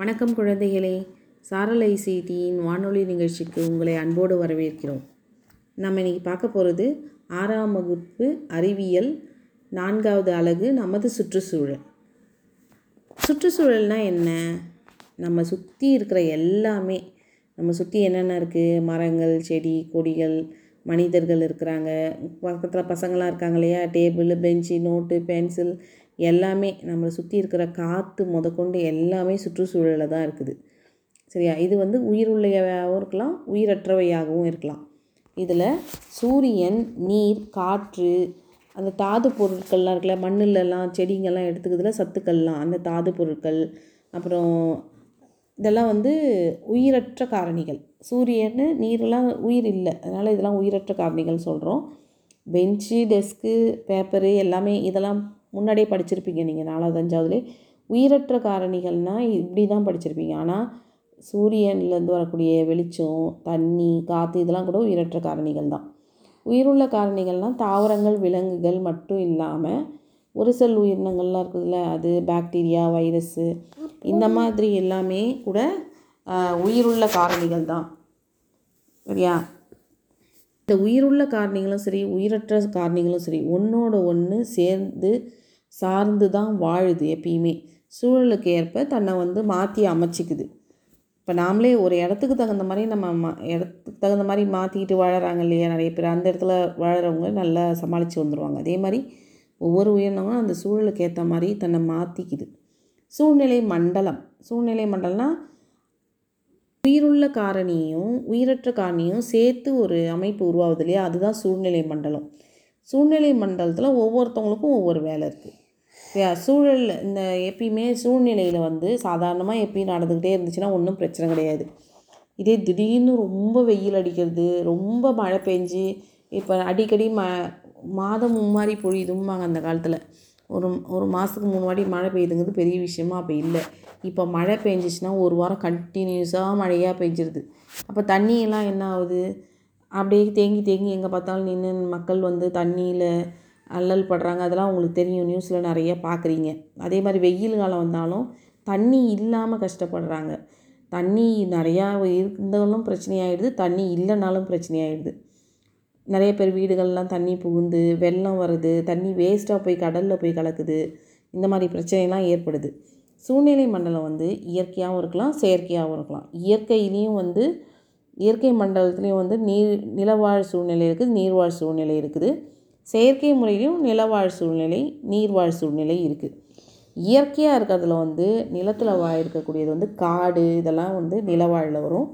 வணக்கம் குழந்தைகளே, சாரலை செய்தியின் வானொலி நிகழ்ச்சிக்கு உங்களை அன்போடு வரவேற்கிறோம். நம்ம இன்றைக்கி பார்க்க போகிறது 6ஆம் வகுப்பு அறிவியல் 4வது அலகு நமது சுற்றுச்சூழல். சுற்றுச்சூழல்னால் என்ன? நம்ம சுற்றி இருக்கிற எல்லாமே, நம்ம சுற்றி என்னென்ன இருக்குது, மரங்கள், செடி, கொடிகள், மனிதர்கள் இருக்கிறாங்க, பக்கத்தில் பசங்களாம் இருக்காங்க இல்லையா, டேபிள், பெஞ்சு, நோட்டு, பென்சில் எல்லாமே, நம்மளை சுற்றி இருக்கிற காற்று முதற்கொண்டு எல்லாமே சுற்றுச்சூழலில் தான் இருக்குது, சரியா? இது வந்து உயிருள்ளவையாகவும் இருக்கலாம், உயிரற்றவையாகவும் இருக்கலாம். இதில் சூரியன், நீர், காற்று, அந்த தாது பொருட்கள்லாம் இருக்குல்ல, மண்ணிலலாம் செடிங்கள்லாம் எடுத்துக்கிறதுல சத்துக்கள்லாம், அந்த தாது பொருட்கள், அப்புறம் இதெல்லாம் வந்து உயிரற்ற காரணிகள். சூரியன், நீர்லாம் உயிர் இல்லை, அதனால் இதெல்லாம் உயிரற்ற காரணிகள் சொல்கிறோம். பெஞ்சு, டெஸ்க்கு, பேப்பரு எல்லாமே இதெல்லாம் முன்னாடியே படிச்சிருப்பீங்க நீங்கள் 4வது 5வதுலேயே. உயிரற்ற காரணிகள்னால் இப்படி தான் படிச்சிருப்பீங்க. ஆனால் சூரியன்லேருந்து வரக்கூடிய வெளிச்சம், தண்ணி, காற்று இதெல்லாம் கூட உயிரற்ற காரணிகள் தான். உயிருள்ள காரணிகள்னால் தாவரங்கள், விலங்குகள் மட்டும் இல்லாமல் ஒரு செல் உயிரினங்கள்லாம் இருக்குதுல்ல, அது பாக்டீரியா, வைரஸ்ஸு இந்த மாதிரி எல்லாமே கூட உயிருள்ள காரணிகள் தான், சரியா? இந்த உயிருள்ள காரணிகளும் சரி, உயிரற்ற காரணிகளும் சரி, ஒன்றோட ஒன்று சேர்ந்து சார்ந்து தான் வாழுது. எப்பயுமே சூழலுக்கு ஏற்ப தன்னை வந்து மாற்றி அமைச்சிக்குது. இப்போ நாமளே ஒரு இடத்துக்கு தகுந்த மாதிரி நம்ம இடத்துக்கு தகுந்த மாதிரி மாற்றிக்கிட்டு வாழறாங்க இல்லையா நிறைய பேர். அந்த இடத்துல வாழறவங்க நல்லா சமாளித்து வந்துடுவாங்க. அதே மாதிரி ஒவ்வொரு உயிரினங்களும் அந்த சூழலுக்கு ஏற்ற மாதிரி தன்னை மாற்றிக்குது. சூழ்நிலை மண்டலம், சூழ்நிலை மண்டலம்னா உயிருள்ள காரணியும் உயிரற்ற காரணியும் சேர்த்து ஒரு அமைப்பு உருவாகுது இல்லையா, அதுதான் சூழ்நிலை மண்டலம். சூழ்நிலை மண்டலத்தில் ஒவ்வொருத்தவங்களுக்கும் ஒவ்வொரு வேலை இருக்குது, சரியா? சூழல் இந்த எப்பயுமே சூழ்நிலையில் வந்து சாதாரணமாக எப்பயும் நடந்துக்கிட்டே இருந்துச்சுன்னா ஒன்றும் பிரச்சனை கிடையாது. இதே திடீர்னு ரொம்ப வெயில் அடிக்கிறது, ரொம்ப மழை பெஞ்சு, இப்போ அடிக்கடி மாதம் மும்மாரி பொழியுதும்பாங்க. அந்த காலத்தில் ஒரு மாதத்துக்கு 3 வாட்டி மழை பெய்யுதுங்கிறது பெரிய விஷயமா அப்போ இல்லை. இப்போ மழை பெஞ்சிச்சுன்னா 1 வாரம் கண்டினியூஸாக மழையாக பெஞ்சிருது. அப்போ தண்ணியெல்லாம் என்ன ஆகுது, அப்படியே தேங்கி தேங்கி எங்கே பார்த்தாலும் நின்று மக்கள் வந்து தண்ணியில் அல்லல் படுறாங்க. அதெல்லாம் உங்களுக்கு தெரியும், நியூஸில் நிறைய பார்க்குறீங்க. அதே மாதிரி வெயில் காலம் வந்தாலும் தண்ணி இல்லாமல் கஷ்டப்படுறாங்க. தண்ணி நிறையா இருந்தாலும் பிரச்சனையாகிடுது, தண்ணி இல்லைனாலும் பிரச்சனையாகிடுது. நிறைய பேர் வீடுகள்லாம் தண்ணி புகுந்து வெள்ளம் வருது, தண்ணி வேஸ்ட்டாக போய் கடலில் போய் கலக்குது. இந்த மாதிரி பிரச்சனைலாம் ஏற்படுது. சூழ்நிலை மண்டலம் வந்து இயற்கையாகவும் இருக்கலாம், செயற்கையாகவும் இருக்கலாம். இயற்கையிலையும் வந்து இயற்கை மண்டலத்துலேயும் வந்து நிலவாழ் சூழ்நிலை இருக்குது, நீர்வாழ் சூழ்நிலை இருக்குது. செயற்கை முறையிலையும் நிலவாழ் சூழ்நிலை, நீர்வாழ் சூழ்நிலை இருக்குது. இயற்கையாக இருக்கிறதுல வந்து நிலத்தில் இருக்கக்கூடியது வந்து காடு, இதெல்லாம் வந்து நிலவாழில் வரும்.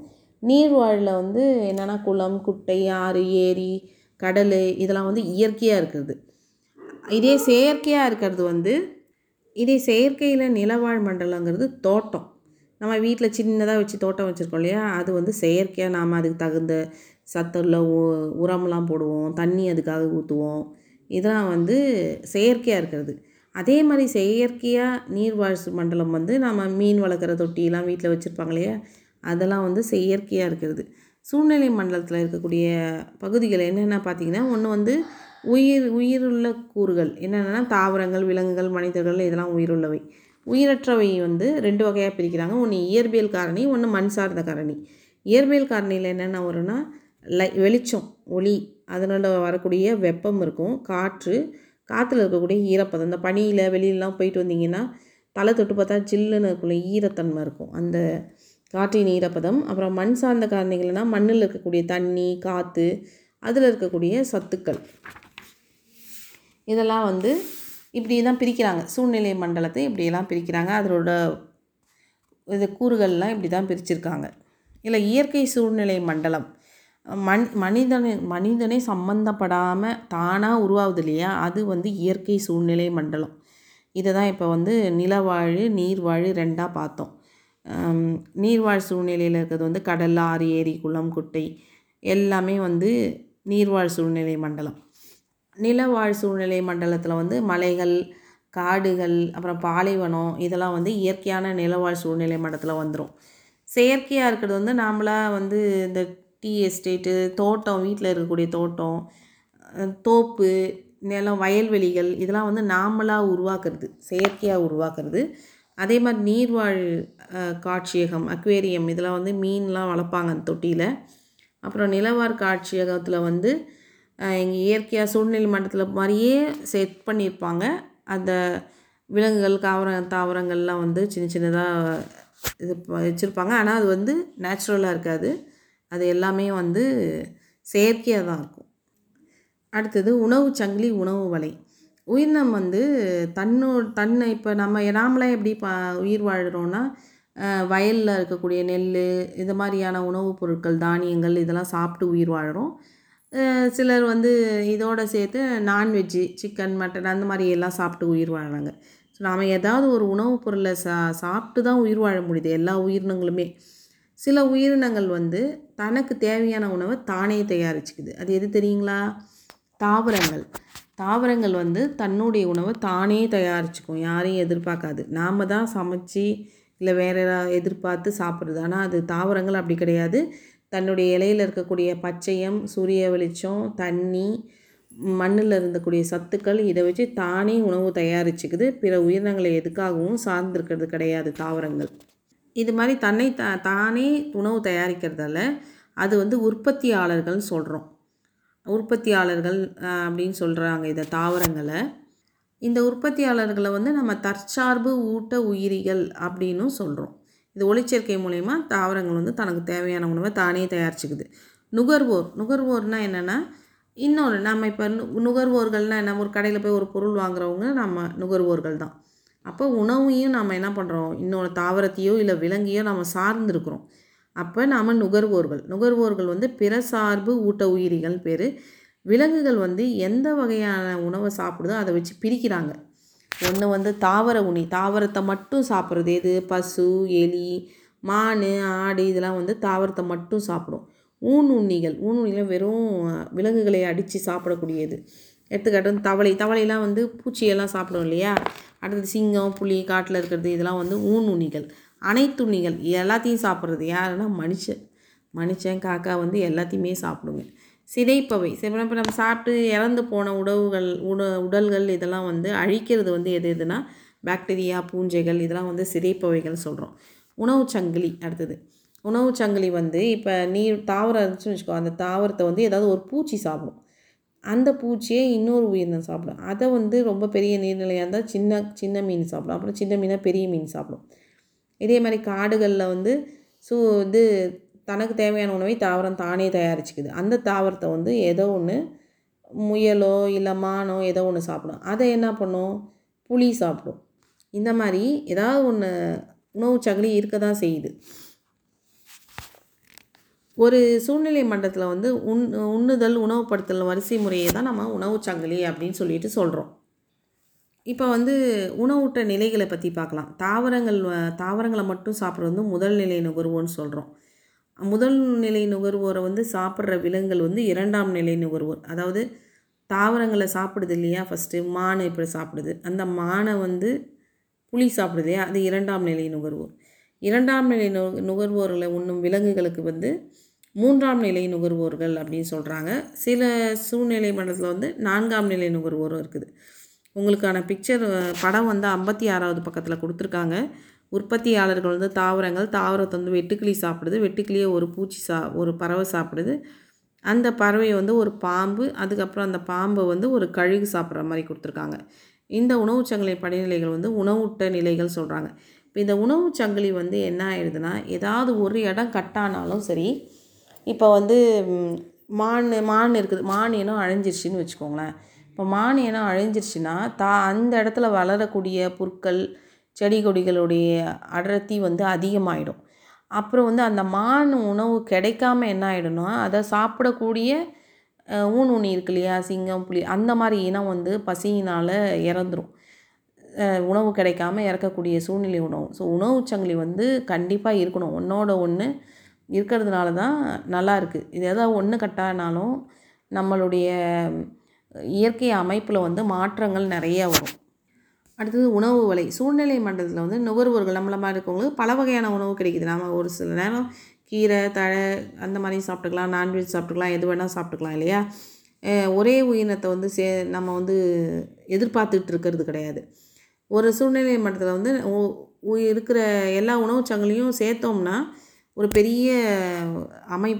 நீர்வாழில் வந்து என்னென்னா குளம், குட்டை, ஆறு, ஏரி, கடல் இதெல்லாம் வந்து இயற்கையாக இருக்கிறது. இதே செயற்கையில் நிலவாழ் மண்டலங்கிறது தோட்டம். நம்ம வீட்டில் சின்னதாக வச்சு தோட்டம் வச்சுருக்கோம் இல்லையா, அது வந்து செயற்கையாக நாம் அதுக்கு தகுந்த சத்துள்ள உரம்லாம் போடுவோம், தண்ணி அதுக்காக ஊற்றுவோம். இதெல்லாம் வந்து செயற்கையாக இருக்கிறது. அதே மாதிரி செயற்கையாக நீர்வாழ் மண்டலம் வந்து நம்ம மீன் வளர்க்குற தொட்டிலாம் வீட்டில் வச்சுருப்பாங்க இல்லையா, அதெல்லாம் வந்து செயற்கையாக இருக்கிறது. சூழ்நிலை மண்டலத்தில் இருக்கக்கூடிய பகுதிகள் என்னென்ன பார்த்திங்கன்னா, ஒன்று வந்து உயிருள்ள கூறுகள் என்னென்னா தாவரங்கள், விலங்குகள், மனிதர்கள் இதெல்லாம் உயிருள்ளவை. உயிரற்றவை வந்து 2 வகையாக பிரிக்கிறாங்க. ஒன்று இயற்பியல் காரணி, ஒன்று மண் சார்ந்த காரணி. இயற்பியல் காரணியில் என்னென்ன வரும்னா வெளிச்சம், ஒளி, அதனால் வரக்கூடிய வெப்பம் இருக்கும், காற்று, காற்றுல இருக்கக்கூடிய ஈரப்பதம். இந்த பனியில் வெளியிலலாம் போயிட்டு வந்தீங்கன்னா தலை தொட்டு பார்த்தா சில்லுன்னு இருக்குள்ள ஈரத்தன்மை இருக்கும், அந்த காற்றின் ஈரப்பதம். அப்புறம் மண் சார்ந்த காரணிகள்னால் மண்ணில் இருக்கக்கூடிய தண்ணி, காற்று, அதில் இருக்கக்கூடிய சத்துக்கள். இதெல்லாம் வந்து இப்படி தான் பிரிக்கிறாங்க. சூழ்நிலை மண்டலத்தை இப்படியெல்லாம் பிரிக்கிறாங்க. அதனோட இது கூறுகள்லாம் இப்படி தான் பிரிச்சுருக்காங்க. இல்லை இயற்கை சூழ்நிலை மண்டலம் மனிதனே சம்மந்தப்படாமல் தானாக உருவாகுது இல்லையா, அது வந்து இயற்கை சூழ்நிலை மண்டலம். இதை தான் இப்போ வந்து நிலவாழ், நீர்வாழ் 2ஆக பார்த்தோம். நீர்வாழ் சூழ்நிலையில் இருக்கிறது வந்து கடல், ஆறு, ஏரி, குளம், குட்டை எல்லாமே வந்து நீர்வாழ் சூழ்நிலை மண்டலம். நிலவாழ் சூழ்நிலை மண்டலத்தில் வந்து மலைகள், காடுகள், அப்புறம் பாலைவனம் இதெல்லாம் வந்து இயற்கையான நிலவாழ் சூழ்நிலை மண்டலத்தில் வந்துடும். செயற்கையாக இருக்கிறது வந்து நாமளாக வந்து இந்த டீ எஸ்டேட்டு, தோட்டம், வீட்டில் இருக்கக்கூடிய தோட்டம், தோப்பு, நிலம், வயல்வெளிகள் இதெல்லாம் வந்து நாமளாக உருவாக்குறது, செயற்கையாக உருவாக்குறது. அதே மாதிரி நீர்வாழ் காட்சியகம், அக்வேரியம், இதெல்லாம் வந்து மீன்லாம் வளர்ப்பாங்க அந்த தொட்டியில். அப்புறம் நிலவார் காட்சியகத்தில் வந்து எங்கள் இயற்கையாக சூழ்நிலை மண்டலத்தில் மாதிரியே செட் பண்ணியிருப்பாங்க. அந்த விலங்குகள் தாவரங்கள்லாம் வந்து சின்ன சின்னதாக இது வச்சுருப்பாங்க. ஆனால் அது வந்து நேச்சுரலாக இருக்காது, அது எல்லாமே வந்து செயற்கையாக தான் இருக்கும். அடுத்தது உணவு சங்கிலி, உணவு வலை. உயிரினம் வந்து தன்னை இப்போ நாமளாம் எப்படி உயிர் வாழ்கிறோன்னா, வயலில் இருக்கக்கூடிய நெல், இந்த மாதிரியான உணவுப் பொருட்கள், தானியங்கள், இதெல்லாம் சாப்பிட்டு உயிர் வாழ்கிறோம். சிலர் வந்து இதோடு சேர்த்து நான்வெஜ்ஜு, சிக்கன், மட்டன், அந்த மாதிரி எல்லாம் சாப்பிட்டு உயிர் வாழ்கிறாங்க. ஸோ நாம் ஏதாவது ஒரு உணவுப் பொருளை சாப்பிட்டு தான் உயிர் வாழ முடியுது எல்லா உயிரினங்களுமே. சில உயிரினங்கள் வந்து தனக்கு தேவையான உணவை தானே தயாரிச்சுக்குது. அது எது தெரியுங்களா? தாவரங்கள். தாவரங்கள் வந்து தன்னுடைய உணவை தானே தயாரிச்சுக்கும், யாரையும் எதிர்பார்க்காது. நாம் தான் சமைச்சு இல்லை வேறு எதிர்பார்த்து சாப்பிட்றது. ஆனால் அது தாவரங்கள் அப்படி கிடையாது. தன்னுடைய இலையில் இருக்கக்கூடிய பச்சையம், சூரிய வெளிச்சம், தண்ணி, மண்ணில் இருந்தக்கூடிய சத்துக்கள், இதை வச்சு தானே உணவு தயாரிச்சுக்குது. பிற உயிரினங்களை எதுக்காகவும் சார்ந்திருக்கிறது கிடையாது தாவரங்கள். இது மாதிரி தன்னை தானே உணவு தயாரிக்கிறதால அது வந்து உற்பத்தியாளர்கள்னு சொல்கிறோம். உற்பத்தியாளர்கள் அப்படின்னு சொல்கிறாங்க இதை, தாவரங்களை. இந்த உற்பத்தியாளர்களை வந்து நம்ம தற்சார்பு ஊட்ட உயிரிகள் அப்படின்னு சொல்கிறோம். இது ஒளிச்சேர்க்கை மூலயமா தாவரங்கள் வந்து தனக்கு தேவையான உணவை தானே தயாரிச்சுக்குது. நுகர்வோர்னால் என்னென்னா, இன்னொரு நம்ம இப்போ நுகர்வோர்கள்னால் என்ன, ஒரு கடையில் போய் ஒரு பொருள் வாங்குறவங்க நம்ம நுகர்வோர்கள் தான். அப்போ உணவையும் நம்ம என்ன பண்ணுறோம், இன்னொரு தாவரத்தையோ இல்லை விலங்கையோ நம்ம சார்ந்திருக்கிறோம். அப்போ நாம் நுகர்வோர்கள். நுகர்வோர்கள் வந்து பிற சார்பு ஊட்ட உயிரிகள் பேர். விலங்குகள் வந்து எந்த வகையான உணவை சாப்பிடுதோ அதை வச்சு பிரிக்கிறாங்க. ஒன்று வந்து தாவர உணி, தாவரத்தை மட்டும் சாப்பிட்றது. எது? பசு, எலி, மான், ஆடு, இதெல்லாம் வந்து தாவரத்தை மட்டும் சாப்பிடும். ஊனுண்ணிகள். ஊனுண்ணிகள் வெறும் விலங்குகளை அடித்து சாப்பிடக்கூடியது. எடுத்துக்காட்டு தவளைலாம் வந்து பூச்சியெல்லாம் சாப்பிடும் இல்லையா. அடுத்தது சிங்கம், புலி, காட்டில் இருக்கிறது, இதெல்லாம் வந்து ஊனுண்ணிகள். அனைத்துண்ணிகள், எல்லாத்தையும் சாப்பிட்றது யாருன்னா மனுஷன், காக்கா வந்து எல்லாத்தையுமே சாப்பிடுங்க. சிதைப்பவை. இப்போ நம்ம சாப்பிட்டு இறந்து போன உடல்கள் இதெல்லாம் வந்து அழிக்கிறது வந்து எதுனா பாக்டீரியா, பூஞ்சைகள், இதெல்லாம் வந்து சிதைப்பவைகள் சொல்கிறோம். உணவு சங்கிலி. அடுத்தது உணவு சங்கிலி வந்து இப்போ நீர் தாவரம் இருந்துச்சுன்னு வச்சுக்கோ, அந்த தாவரத்தை வந்து ஏதாவது ஒரு பூச்சி சாப்பிடும். அந்த பூச்சியை இன்னொரு உயிரினம் சாப்பிடும். அதை வந்து ரொம்ப பெரிய நீர்நிலையாக இருந்தால் சின்ன மீன் சாப்பிடும். அப்புறம் சின்ன மீனாக பெரிய மீன் சாப்பிடும். இதே மாதிரி காடுகளில் வந்து தனக்கு தேவையான உணவை தாவரம் தானே தயாரிச்சுக்குது. அந்த தாவரத்தை வந்து ஏதோ ஒன்று, முயலோ இல்லை மானோ ஏதோ ஒன்று சாப்பிடும். அதை என்ன பண்ணும்? புளி சாப்பிடும். இந்த மாதிரி ஏதாவது ஒன்று உணவு சங்கிலி இருக்க தான் செய்யுது. ஒரு சூழ்நிலை மண்டலத்தில் வந்து உண்ணுதல், உணவுப்படுத்தல் வரிசை முறையை தான் நம்ம உணவு சங்கிலி அப்படின்னு சொல்லிட்டு சொல்கிறோம். இப்போ வந்து உணவூட்ட நிலைகளை பற்றி பார்க்கலாம். தாவரங்களை மட்டும் சாப்பிட்றது வந்து முதல் நிலை நுகர்வோன்னு சொல்கிறோம். முதல் நிலை நுகர்வோரை வந்து சாப்பிட்ற விலங்குகள் வந்து இரண்டாம் நிலை நுகர்வோர். அதாவது தாவரங்களை சாப்பிடுது இல்லையா, ஃபஸ்ட்டு மானை இப்படி சாப்பிடுது, அந்த மானை வந்து புளி சாப்பிடுது இல்லையா, அது இரண்டாம் நிலை நுகர்வோர். இரண்டாம் நிலை நுகர்வோர்களை உண்ணும் விலங்குகளுக்கு வந்து மூன்றாம் நிலை நுகர்வோர்கள் அப்படின்னு சொல்கிறாங்க. சில சூழ்நிலை மண்டலத்தில் வந்து நான்காம் நிலை நுகர்வோரும் இருக்குது. உங்களுக்கான படம் வந்து 56வது பக்கத்தில் கொடுத்துருக்காங்க. உற்பத்தியாளர்கள் வந்து தாவரத்தை வந்து வெட்டுக்கிளி சாப்பிடுது. வெட்டுக்கிளியே ஒரு ஒரு பறவை சாப்பிடுது. அந்த பறவையை வந்து ஒரு பாம்பு, அதுக்கப்புறம் அந்த பாம்பை வந்து ஒரு கழுகு சாப்பிட்ற மாதிரி கொடுத்துருக்காங்க. இந்த உணவு சங்கிலி படிநிலைகள் வந்து உணவூட்ட நிலைகள் சொல்கிறாங்க. இப்போ இந்த உணவு சங்கிலி வந்து என்ன ஆயிடுதுன்னா, ஏதாவது ஒரு இடம் கட்டானாலும் சரி, இப்போ வந்து மான் இருக்குது, மான் இனம் அழிஞ்சிருச்சுன்னு வச்சுக்கோங்களேன். இப்போ மான் இனம் அழிஞ்சிருச்சுன்னா அந்த இடத்துல வளரக்கூடிய பொருட்கள், செடி கொடிகளுடைய அடர்த்தி வந்து அதிகமாகிடும். அப்புறம் வந்து அந்த மான் உணவு கிடைக்காம என்ன ஆகிடும்னா, அதை சாப்பிடக்கூடிய ஊனுண்ணி இருக்கு இல்லையா, சிங்கம், புலி, அந்த மாதிரி இனம் வந்து பசியினால் இறந்துடும். உணவு கிடைக்காம இறக்கக்கூடிய சூழ்நிலை உணவு. ஸோ உணவு சங்கிலி வந்து கண்டிப்பாக இருக்கணும். ஒன்றோட ஒன்று இருக்கிறதுனால தான் நல்லா இருக்குது. இது எதாவது ஒன்று கட்டானாலும் நம்மளுடைய இயற்கை அமைப்பில் வந்து மாற்றங்கள் நிறையா வரும். அடுத்தது உணவு வலை. சூழ்நிலை மண்டலத்தில் வந்து நுகர்வோர்கள், நம்மள மாதிரி இருக்கவங்களுக்கு பல வகையான உணவு கிடைக்குது. நாம் ஒரு சில நேரம் கீரை, தழை, அந்த மாதிரி சாப்பிட்டுக்கலாம், நான்வெஜ் சாப்பிட்டுக்கலாம், எது வேணால் சாப்பிட்டுக்கலாம் இல்லையா. ஒரே உயிரினத்தை வந்து நம்ம வந்து எதிர்பார்த்துட்டு இருக்கிறது கிடையாது. ஒரு சூழ்நிலை மண்டலத்தில் வந்து இருக்கிற எல்லா உணவுச்சங்களையும் சேர்த்தோம்னா ஒரு பெரிய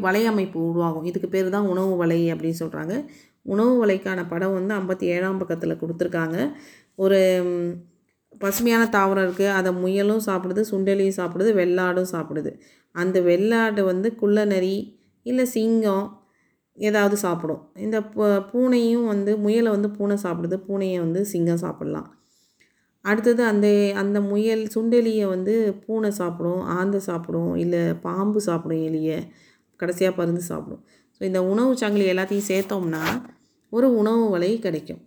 வலை அமைப்பு உருவாகும். இதுக்கு பேர் தான் உணவு வலை அப்படின்னு சொல்கிறாங்க. உணவு வலைக்கான படம் வந்து 57ஆம் பக்கத்தில் கொடுத்துருக்காங்க. ஒரு பசுமையான தாவரம் இருக்குது, அதை முயலும் சாப்பிடுது, சுண்டலியும் சாப்பிடுது, வெள்ளாடும் சாப்பிடுது. அந்த வெள்ளாடு வந்து குள்ளநரி இல்லை சிங்கம் ஏதாவது சாப்பிடும். இந்த பூனையும் வந்து முயலை வந்து பூனை சாப்பிடுது, பூனையை வந்து சிங்கம் சாப்பிடலாம். அடுத்தது அந்த அந்த முயல் சுண்டெலியை வந்து பூனை சாப்பிடும், ஆந்தை சாப்பிடும், இல்லை பாம்பு சாப்பிடும், எலியை கடைசியாக பருந்து சாப்பிடும். ஸோ இந்த உணவு சங்கிலி எல்லாத்தையும் சேர்த்தோம்னா ஒரு உணவு வலை கிடைக்கும்.